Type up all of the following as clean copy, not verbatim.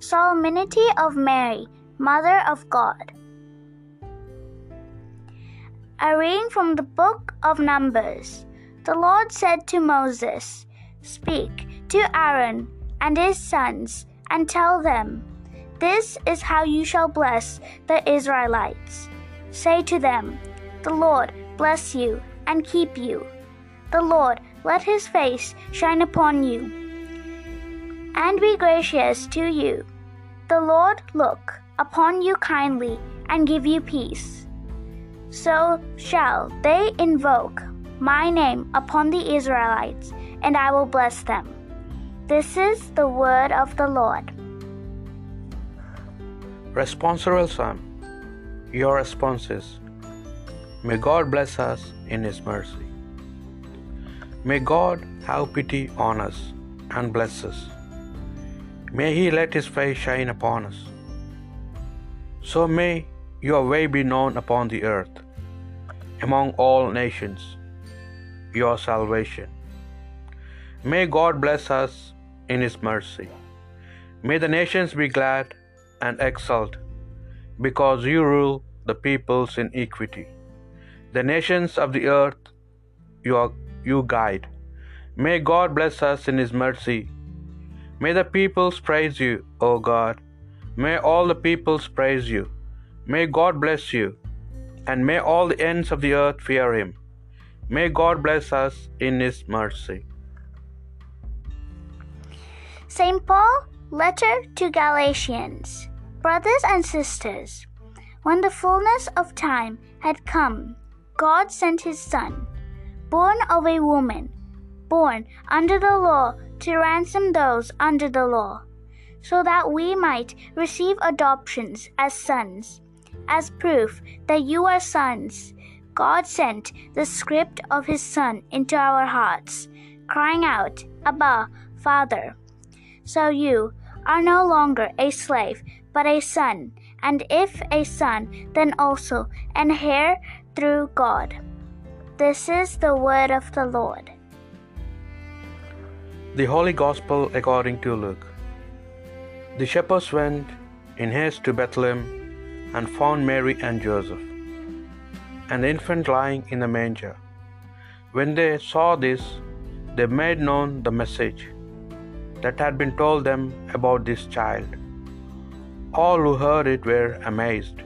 Solemnity of Mary, Mother of God. A reading from the book of Numbers. The Lord said to Moses, "Speak to Aaron and his sons, and tell them, 'This is how you shall bless the Israelites. Say to them, the Lord bless you and keep you. The Lord let his face shine upon you and be gracious to you. The Lord look upon you kindly and give you peace. So shall they invoke my name upon the Israelites, and I will bless them.'" This is the word of the Lord. Responsorial Psalm. Your response is, may God bless us in His mercy. May God have pity on us and bless us. May He let His face shine upon us. So may your way be known upon the earth, among all nations, your salvation. May God bless us in His mercy. May the nations be glad and exult, because you rule the peoples in equity. The nations of the earth you guide. May God bless us in His mercy. May the peoples praise you, O God. May all the peoples praise you. May God bless you, and may all the ends of the earth fear Him. May God bless us in His mercy. St. Paul, letter to Galatians. Brothers and sisters, when the fullness of time had come, God sent His Son, born of a woman, born under the law, to ransom those under the law, so that we might receive adoptions as sons. As proof that you are sons, God sent the Spirit of His Son into our hearts, crying out, "Abba, Father." So you are no longer a slave, but a son, and if a son, then also an heir through God. This is the word of the Lord. The Holy Gospel according to Luke. The shepherds went in haste to Bethlehem and found Mary and Joseph, and the infant lying in the manger. When they saw this, they made known the message that had been told them about this child. All who heard it were amazed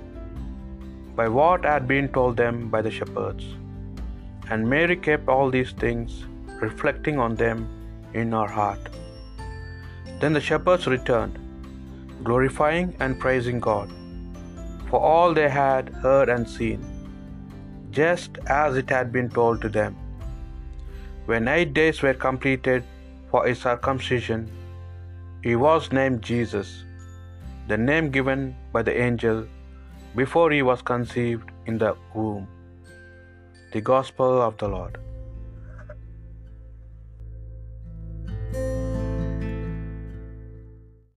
by what had been told them by the shepherds. And Mary kept all these things, reflecting on them in her heart. Then the shepherds returned, glorifying and praising God for all they had heard and seen, just as it had been told to them. When 8 days were completed for his circumcision, he was named Jesus, the name given by the angel before he was conceived in the womb. The Gospel of the Lord.